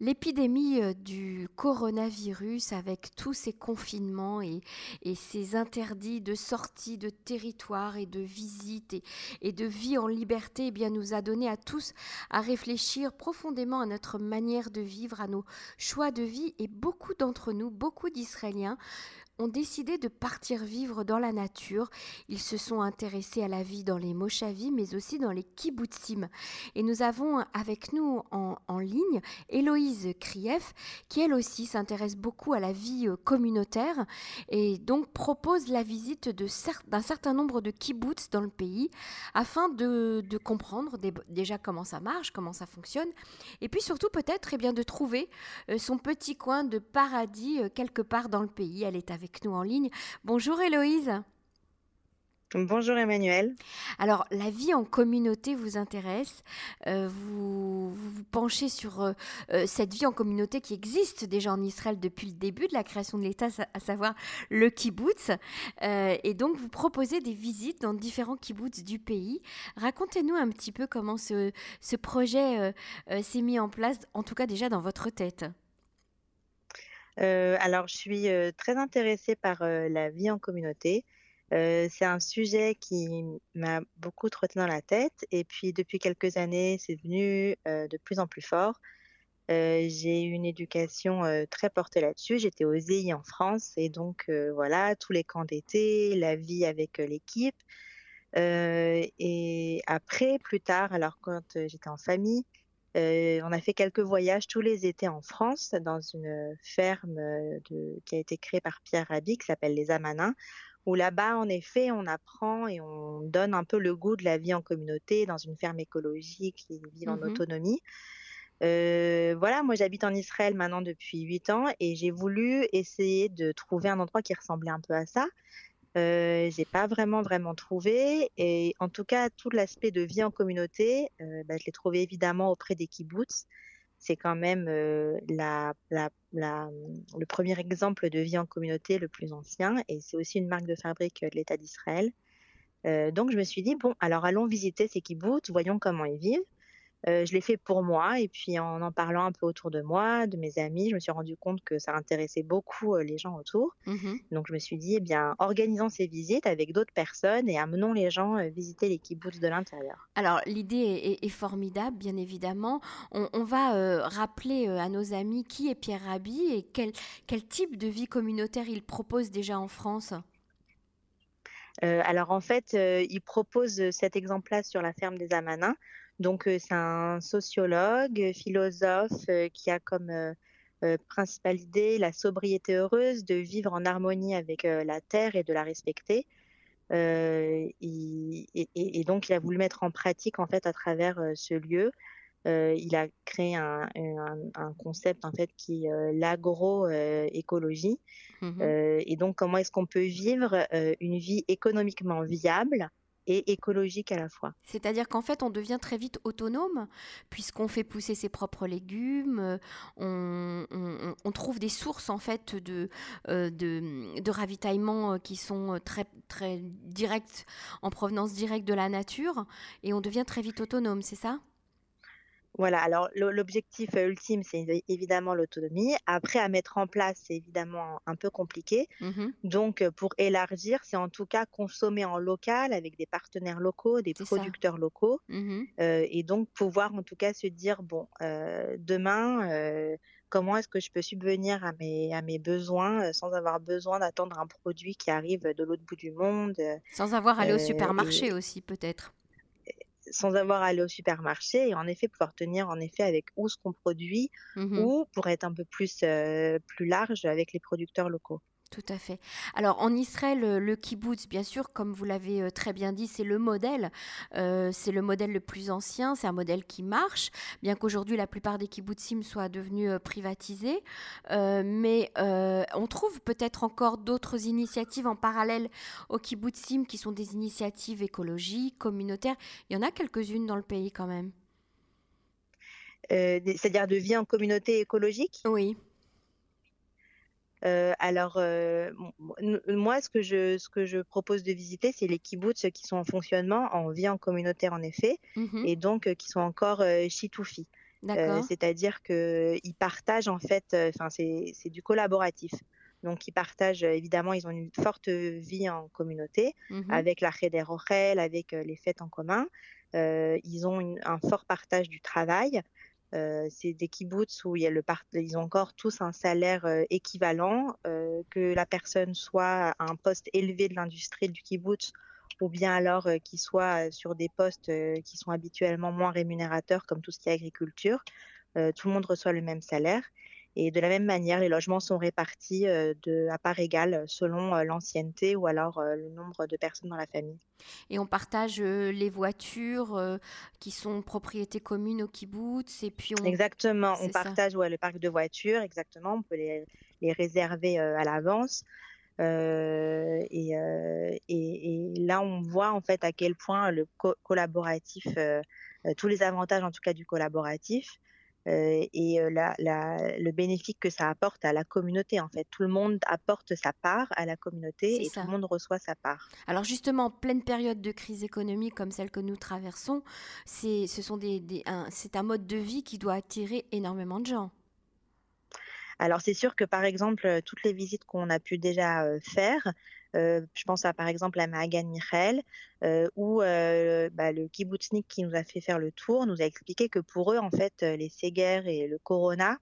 L'épidémie du coronavirus, avec tous ces confinements et ces interdits de sortie de territoire et de visite et de vie en liberté, eh bien, nous a donné à tous à réfléchir profondément à notre manière de vivre, à nos choix de vie. Et beaucoup d'entre nous, beaucoup d'Israéliens, ont décidé de partir vivre dans la nature. Ils se sont intéressés à la vie dans les moshavim, mais aussi dans les kibbutzim. Et nous avons avec nous en ligne Héloïse Krief, qui elle aussi s'intéresse beaucoup à la vie communautaire et donc propose la visite d'un certain nombre de kibbutz dans le pays afin de comprendre déjà comment ça marche, comment ça fonctionne, et puis surtout peut-être de trouver son petit coin de paradis quelque part dans le pays. Elle est avec nous en ligne. Bonjour Héloïse. Bonjour Emmanuel. Alors, la vie en communauté vous intéresse. Vous vous penchez sur cette vie en communauté qui existe déjà en Israël depuis le début de la création de l'État, à savoir le kibbutz. Et donc, vous proposez des visites dans différents kibbutz du pays. Racontez-nous un petit peu comment ce projet s'est mis en place, en tout cas déjà dans votre tête. Alors, je suis très intéressée par la vie en communauté. C'est un sujet qui m'a beaucoup trotté dans la tête. Et puis, depuis quelques années, c'est venu de plus en plus fort. J'ai eu une éducation très portée là-dessus. J'étais aux EI en France. Et donc, voilà, tous les camps d'été, la vie avec l'équipe. Et après, plus tard, alors quand j'étais en famille, on a fait quelques voyages tous les étés en France dans une ferme qui a été créée par Pierre Rabhi, qui s'appelle les Amanins, où là-bas, en effet, on apprend et on donne un peu le goût de la vie en communauté dans une ferme écologique, une ville en autonomie. Voilà, moi j'habite en Israël maintenant depuis 8 ans et j'ai voulu essayer de trouver un endroit qui ressemblait un peu à ça. Je n'ai pas vraiment trouvé, et en tout cas tout l'aspect de vie en communauté, je l'ai trouvé évidemment auprès des kibbutz. C'est quand même le premier exemple de vie en communauté le plus ancien, et c'est aussi une marque de fabrique de l'État d'Israël. Donc je me suis dit, bon, alors allons visiter ces kibbutz, voyons comment ils vivent. Je l'ai fait pour moi, et puis en parlant un peu autour de moi, de mes amis, je me suis rendu compte que ça intéressait beaucoup les gens autour. Donc je me suis dit, eh bien, organisons ces visites avec d'autres personnes et amenons les gens visiter les kibbutz de l'intérieur. Alors l'idée est formidable, bien évidemment. On va rappeler à nos amis qui est Pierre Rabhi et quel type de vie communautaire il propose déjà en France. Alors en fait, il propose cet exemple-là sur la ferme des Amanins. Donc, c'est un sociologue, philosophe qui a comme principale idée la sobriété heureuse, de vivre en harmonie avec la terre et de la respecter. Et donc, il a voulu mettre en pratique, en fait, à travers ce lieu. Il a créé un concept, en fait, qui est l'agroécologie. Et donc, comment est-ce qu'on peut vivre une vie économiquement viable et écologique à la fois. C'est-à-dire qu'en fait, on devient très vite autonome, puisqu'on fait pousser ses propres légumes, on trouve des sources en fait de ravitaillement qui sont très, très directes, en provenance directe de la nature, et on devient très vite autonome, c'est ça ? Voilà, alors l'objectif ultime, c'est évidemment l'autonomie. Après, à mettre en place, c'est évidemment un peu compliqué. Donc, pour élargir, c'est en tout cas consommer en local avec des partenaires locaux, des producteurs locaux. Et donc, pouvoir en tout cas se dire, bon, demain, comment est-ce que je peux subvenir à mes besoins sans avoir besoin d'attendre un produit qui arrive de l'autre bout du monde. Sans avoir à aller au supermarché aussi, peut-être. Sans avoir à aller au supermarché, et en effet pouvoir tenir en effet avec où ce qu'on produit, ou pour être un peu plus large avec les producteurs locaux. Tout à fait. Alors, en Israël, le kibbutz, bien sûr, comme vous l'avez très bien dit, c'est le modèle. C'est le modèle le plus ancien. C'est un modèle qui marche, bien qu'aujourd'hui, la plupart des kibbutzim soient devenus privatisés. Mais on trouve peut-être encore d'autres initiatives en parallèle aux kibbutzim qui sont des initiatives écologiques, communautaires. Il y en a quelques-unes dans le pays quand même. C'est-à-dire de vie en communauté écologique ? Oui. Alors, moi, ce que je propose de visiter, c'est les kibbutz qui sont en fonctionnement, en vie en communautaire en effet, et donc qui sont encore chitoufis. C'est-à-dire qu'ils partagent en fait, c'est du collaboratif. Donc ils partagent, évidemment, ils ont une forte vie en communauté, avec la Khéder Ochel, avec les fêtes en commun. Ils ont un fort partage du travail. C'est des kibbutz où ils ont encore tous un salaire équivalent, que la personne soit à un poste élevé de l'industrie du kibbutz ou bien alors qu'ils soient sur des postes qui sont habituellement moins rémunérateurs, comme tout ce qui est agriculture. Tout le monde reçoit le même salaire. Et de la même manière, les logements sont répartis à part égale selon l'ancienneté ou alors le nombre de personnes dans la famille. Et on partage les voitures qui sont propriété commune au kibbutz et puis on... Exactement, on partage le parc de voitures, exactement, on peut les réserver à l'avance. Et là, on voit en fait à quel point le collaboratif, tous les avantages en tout cas du collaboratif, le bénéfice que ça apporte à la communauté en fait. Tout le monde apporte sa part à la communauté et tout le monde reçoit sa part. Alors justement, en pleine période de crise économique comme celle que nous traversons, c'est un mode de vie qui doit attirer énormément de gens. Alors c'est sûr que par exemple, toutes les visites qu'on a pu déjà faire, je pense à par exemple à Maagan Michael, où le kibbutznik qui nous a fait faire le tour nous a expliqué que pour eux en fait les séguères et le corona,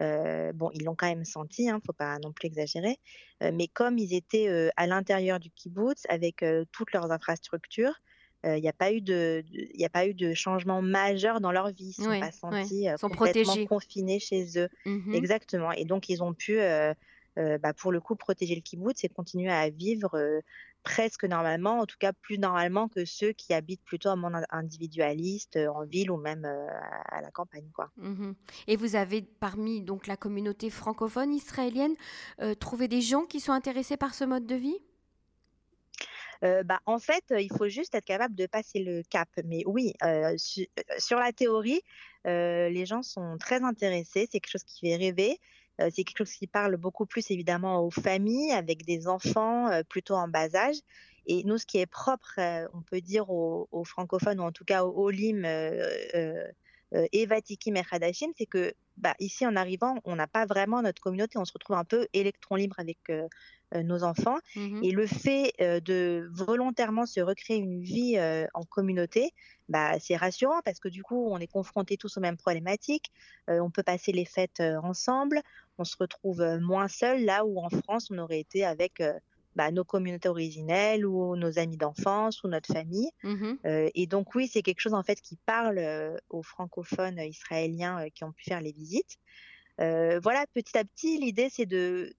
ils l'ont quand même senti, hein, faut pas non plus exagérer, mais comme ils étaient à l'intérieur du kibbutz avec toutes leurs infrastructures, il n'y a pas eu de changement majeur dans leur vie. Ils ne sont pas sentis complètement protégés, confinés chez eux. Exactement. Et donc, ils ont pu, pour le coup, protéger le kibbutz et continuer à vivre presque normalement, en tout cas plus normalement que ceux qui habitent plutôt en monde individualiste, en ville ou même à la campagne, quoi. Et vous avez, parmi donc, la communauté francophone israélienne, trouvé des gens qui sont intéressés par ce mode de vie ? En fait, il faut juste être capable de passer le cap. Mais oui, sur la théorie, les gens sont très intéressés. C'est quelque chose qui fait rêver. C'est quelque chose qui parle beaucoup plus, évidemment, aux familles, avec des enfants plutôt en bas âge. Et nous, ce qui est propre, on peut dire aux francophones, ou en tout cas aux Olim et Vatikim Hadashim, c'est que ici, en arrivant, on n'a pas vraiment notre communauté. On se retrouve un peu électron libre avec nos enfants. Et le fait de volontairement se recréer une vie en communauté, c'est rassurant parce que du coup, on est confrontés tous aux mêmes problématiques. On peut passer les fêtes ensemble. On se retrouve moins seul là où en France, on aurait été avec... nos communautés originelles ou nos amis d'enfance ou notre famille. Et donc oui, c'est quelque chose en fait qui parle aux francophones israéliens qui ont pu faire les visites. Voilà, petit à petit, l'idée c'est de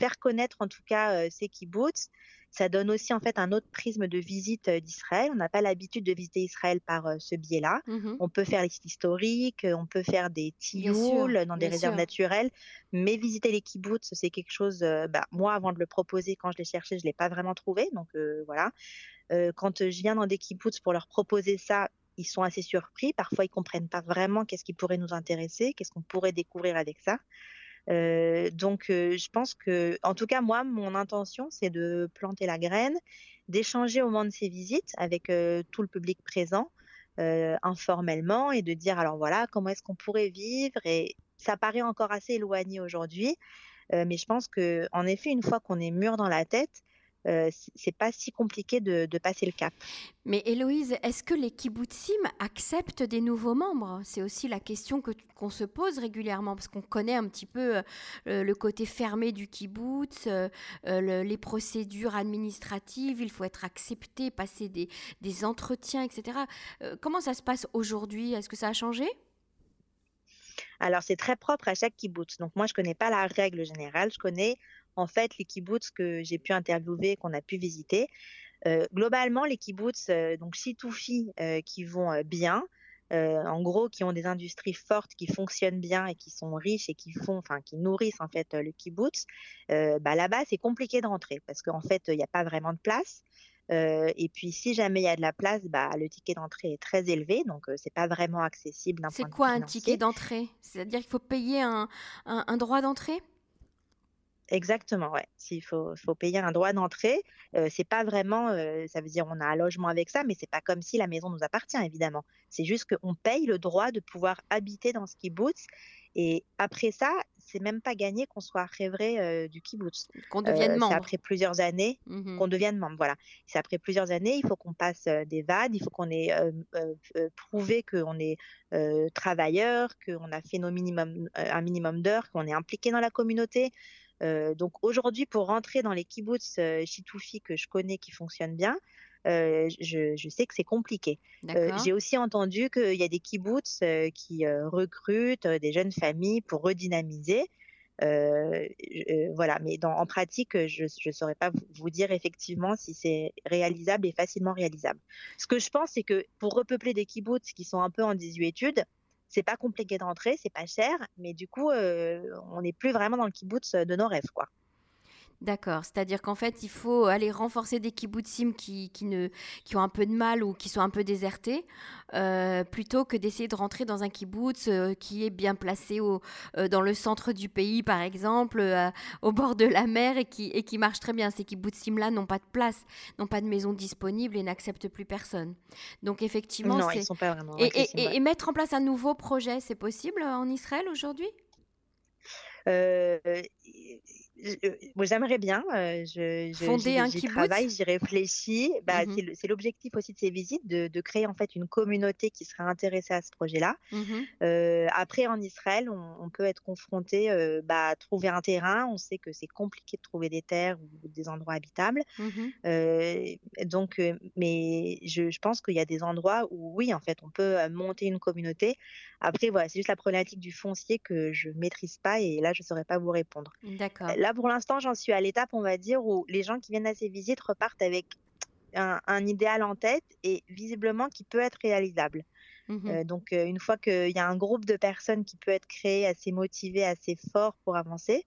faire connaître en tout cas ces kibbutz. Ça donne aussi en fait un autre prisme de visite d'Israël. On n'a pas l'habitude de visiter Israël par ce biais-là. On peut faire les sites historiques, on peut faire des tiouls dans des réserves naturelles, mais visiter les kibbutz, c'est quelque chose. Moi, avant de le proposer, quand je l'ai cherché, je l'ai pas vraiment trouvé. Donc voilà. Quand je viens dans des kibbutz pour leur proposer ça, ils sont assez surpris. Parfois, ils comprennent pas vraiment qu'est-ce qui pourrait nous intéresser, qu'est-ce qu'on pourrait découvrir avec ça. Donc je pense que, en tout cas moi, mon intention c'est de planter la graine, d'échanger au moment de ces visites avec tout le public présent informellement et de dire alors voilà comment est-ce qu'on pourrait vivre, et ça paraît encore assez éloigné aujourd'hui, mais je pense que en effet une fois qu'on est mûr dans la tête, c'est pas si compliqué de passer le cap. Mais Héloïse, est-ce que les kibbutzim acceptent des nouveaux membres? C'est aussi la question qu'on se pose régulièrement, parce qu'on connaît un petit peu le côté fermé du kibbutz, les procédures administratives, il faut être accepté, passer des entretiens, etc. Comment ça se passe aujourd'hui? Est-ce que ça a changé? Alors c'est très propre à chaque kibbutz. Donc moi je connais pas la règle générale, je connais... En fait, les kibbutz que j'ai pu interviewer, qu'on a pu visiter, globalement, les kibbutz, donc chitoufi, qui vont bien, en gros, qui ont des industries fortes, qui fonctionnent bien et qui sont riches et qui nourrissent en fait le kibbutz, là-bas, c'est compliqué de rentrer parce qu'en fait, il n'y a pas vraiment de place. Et puis, si jamais il y a de la place, le ticket d'entrée est très élevé, donc c'est pas vraiment accessible d'un point de vue financier. C'est quoi un ticket d'entrée ? C'est-à-dire qu'il faut payer un droit d'entrée ? Exactement, ouais. S'il faut payer un droit d'entrée, c'est pas vraiment, ça veut dire on a un logement avec ça, mais c'est pas comme si la maison nous appartient évidemment. C'est juste qu'on paye le droit de pouvoir habiter dans ce kibbutz. Et après ça, c'est même pas gagné qu'on soit révré du kibbutz. Qu'on devienne membre. C'est après plusieurs années qu'on devienne membre, voilà. C'est après plusieurs années, il faut qu'on passe des vades, il faut qu'on ait prouvé qu'on est travailleur, qu'on a fait un minimum d'heures, qu'on est impliqué dans la communauté. Donc aujourd'hui, pour rentrer dans les kibbutz chitoufi que je connais qui fonctionnent bien, je sais que c'est compliqué. J'ai aussi entendu qu'il y a des kibbutz qui recrutent des jeunes familles pour redynamiser. Voilà, mais en pratique, je ne saurais pas vous dire effectivement si c'est réalisable et facilement réalisable. Ce que je pense, c'est que pour repeupler des kibbutz qui sont un peu en désuétude, c'est pas compliqué d'entrer, c'est pas cher, mais du coup, on n'est plus vraiment dans le kibbutz de nos rêves, quoi. D'accord, c'est-à-dire qu'en fait, il faut aller renforcer des kibbutzim qui ont un peu de mal ou qui sont un peu désertés, plutôt que d'essayer de rentrer dans un kibbutz qui est bien placé dans le centre du pays, par exemple, au bord de la mer et qui marche très bien. Ces kibbutzim-là n'ont pas de place, n'ont pas de maison disponible et n'acceptent plus personne. Donc effectivement, non, ils sont pas vraiment et mettre en place un nouveau projet, c'est possible en Israël aujourd'hui ? J'aimerais bien. Fonder un kibbutz. J'y travaille, j'y réfléchis. C'est l'objectif aussi de ces visites, de créer en fait une communauté qui serait intéressée à ce projet-là. Après, en Israël, on peut être confronté à trouver un terrain. On sait que c'est compliqué de trouver des terres ou des endroits habitables. Mais je pense qu'il y a des endroits où, oui, en fait, on peut monter une communauté. Après, voilà, c'est juste la problématique du foncier que je ne maîtrise pas et là, je ne saurais pas vous répondre. D'accord. Là, pour l'instant, j'en suis à l'étape, on va dire, où les gens qui viennent à ces visites repartent avec un idéal en tête et visiblement qui peut être réalisable. Donc, une fois qu'il y a un groupe de personnes qui peut être créé, assez motivé, assez fort pour avancer,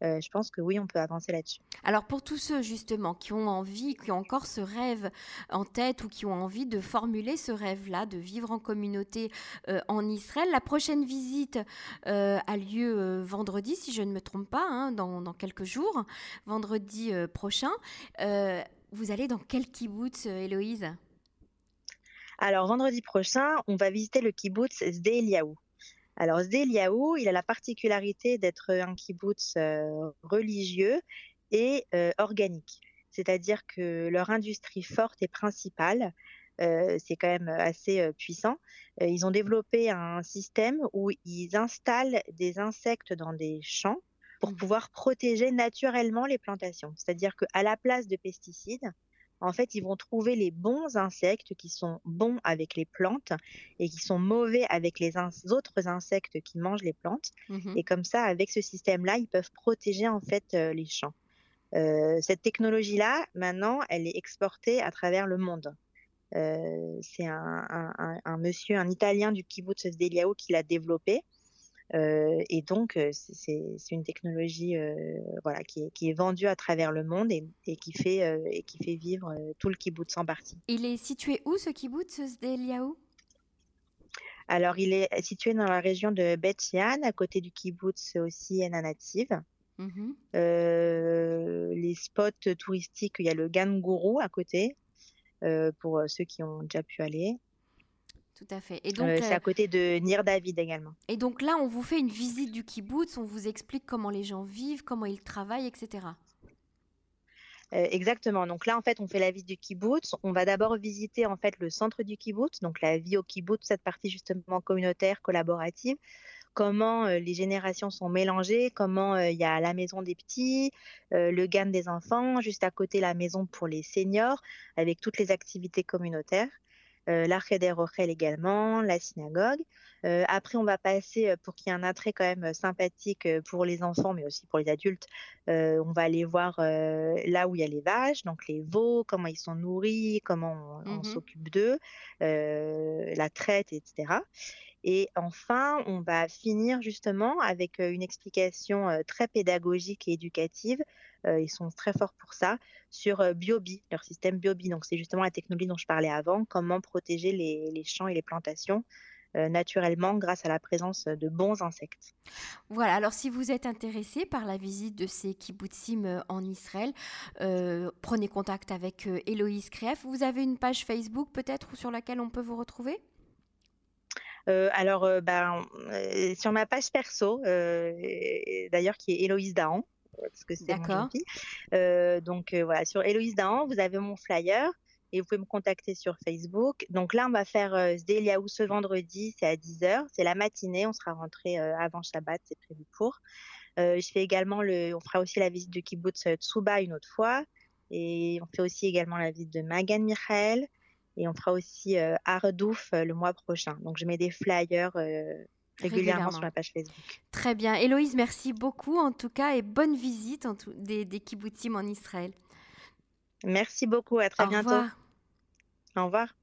je pense que oui, on peut avancer là-dessus. Alors, pour tous ceux, justement, qui ont envie, qui ont encore ce rêve en tête ou qui ont envie de formuler ce rêve-là, de vivre en communauté en Israël, la prochaine visite a lieu vendredi, si je ne me trompe pas, hein, dans quelques jours, vendredi prochain. Vous allez dans quel kibbutz, Héloïse ? Alors, vendredi prochain, on va visiter le kibbutz Sde Eliyahu. Alors, Sde Eliyahu, il a la particularité d'être un kibbutz religieux et organique. C'est-à-dire que leur industrie forte et principale, c'est quand même assez puissant. Ils ont développé un système où ils installent des insectes dans des champs pour pouvoir protéger naturellement les plantations. C'est-à-dire qu'à la place de pesticides, en fait, ils vont trouver les bons insectes qui sont bons avec les plantes et qui sont mauvais avec les autres insectes qui mangent les plantes. Et comme ça, avec ce système-là, ils peuvent protéger en fait les champs. Cette technologie-là, maintenant, elle est exportée à travers le monde. C'est un monsieur, un Italien du kibbutz Sde Eliyahu qui l'a développé. Et donc, c'est une technologie voilà, qui est vendue à travers le monde et qui fait vivre tout le kibbutz en partie. Il est situé où, ce kibbutz Sde Eliyahu ? Alors, il est situé dans la région de Beit She'an, à côté du kibbutz aussi Enanativ. Les spots touristiques, il y a le Gan Guru à côté, pour ceux qui ont déjà pu aller. Tout à fait. Et donc, c'est à côté de Nir David également. Et donc là, on vous fait une visite du kibbutz, on vous explique comment les gens vivent, comment ils travaillent, etc. Exactement. Donc là, en fait, on fait la visite du kibbutz. On va d'abord visiter en fait le centre du kibbutz, donc la vie au kibbutz, cette partie justement communautaire, collaborative. Comment les générations sont mélangées, comment il y a la maison des petits, le gan des enfants, juste à côté la maison pour les seniors, avec toutes les activités communautaires. La Khéder Ochel également, la synagogue. Après, on va passer, pour qu'il y ait un attrait quand même sympathique pour les enfants, mais aussi pour les adultes, on va aller voir là où il y a les vaches, donc les veaux, comment ils sont nourris, comment on s'occupe d'eux, la traite, etc. Et enfin, on va finir justement avec une explication très pédagogique et éducative. Ils sont très forts pour ça, sur BioBee, leur système BioBee. Donc, c'est justement la technologie dont je parlais avant, comment protéger les champs et les plantations naturellement grâce à la présence de bons insectes. Voilà, alors si vous êtes intéressé par la visite de ces kibbutzim en Israël, prenez contact avec Héloïse Créef. Vous avez une page Facebook peut-être sur laquelle on peut vous retrouver ? Sur ma page perso, d'ailleurs qui est Héloïse Dahan, parce que c'est mon nom. Voilà, sur Héloïse Dahan, vous avez mon flyer et vous pouvez me contacter sur Facebook. Donc là, on va faire Sde Eliyahu ce vendredi, c'est à 10h, c'est la matinée, on sera rentré avant Shabbat, c'est prévu pour. Je fais également on fera aussi la visite du kibbutz Tsuba une autre fois, et on fait aussi également la visite de Maagan Michael. Et on fera aussi Ardouf le mois prochain. Donc, je mets des flyers régulièrement sur la page Facebook. Très bien. Héloïse, merci beaucoup en tout cas et bonne visite des kibbutzim en Israël. Merci beaucoup. À très bientôt. Au revoir. Au revoir.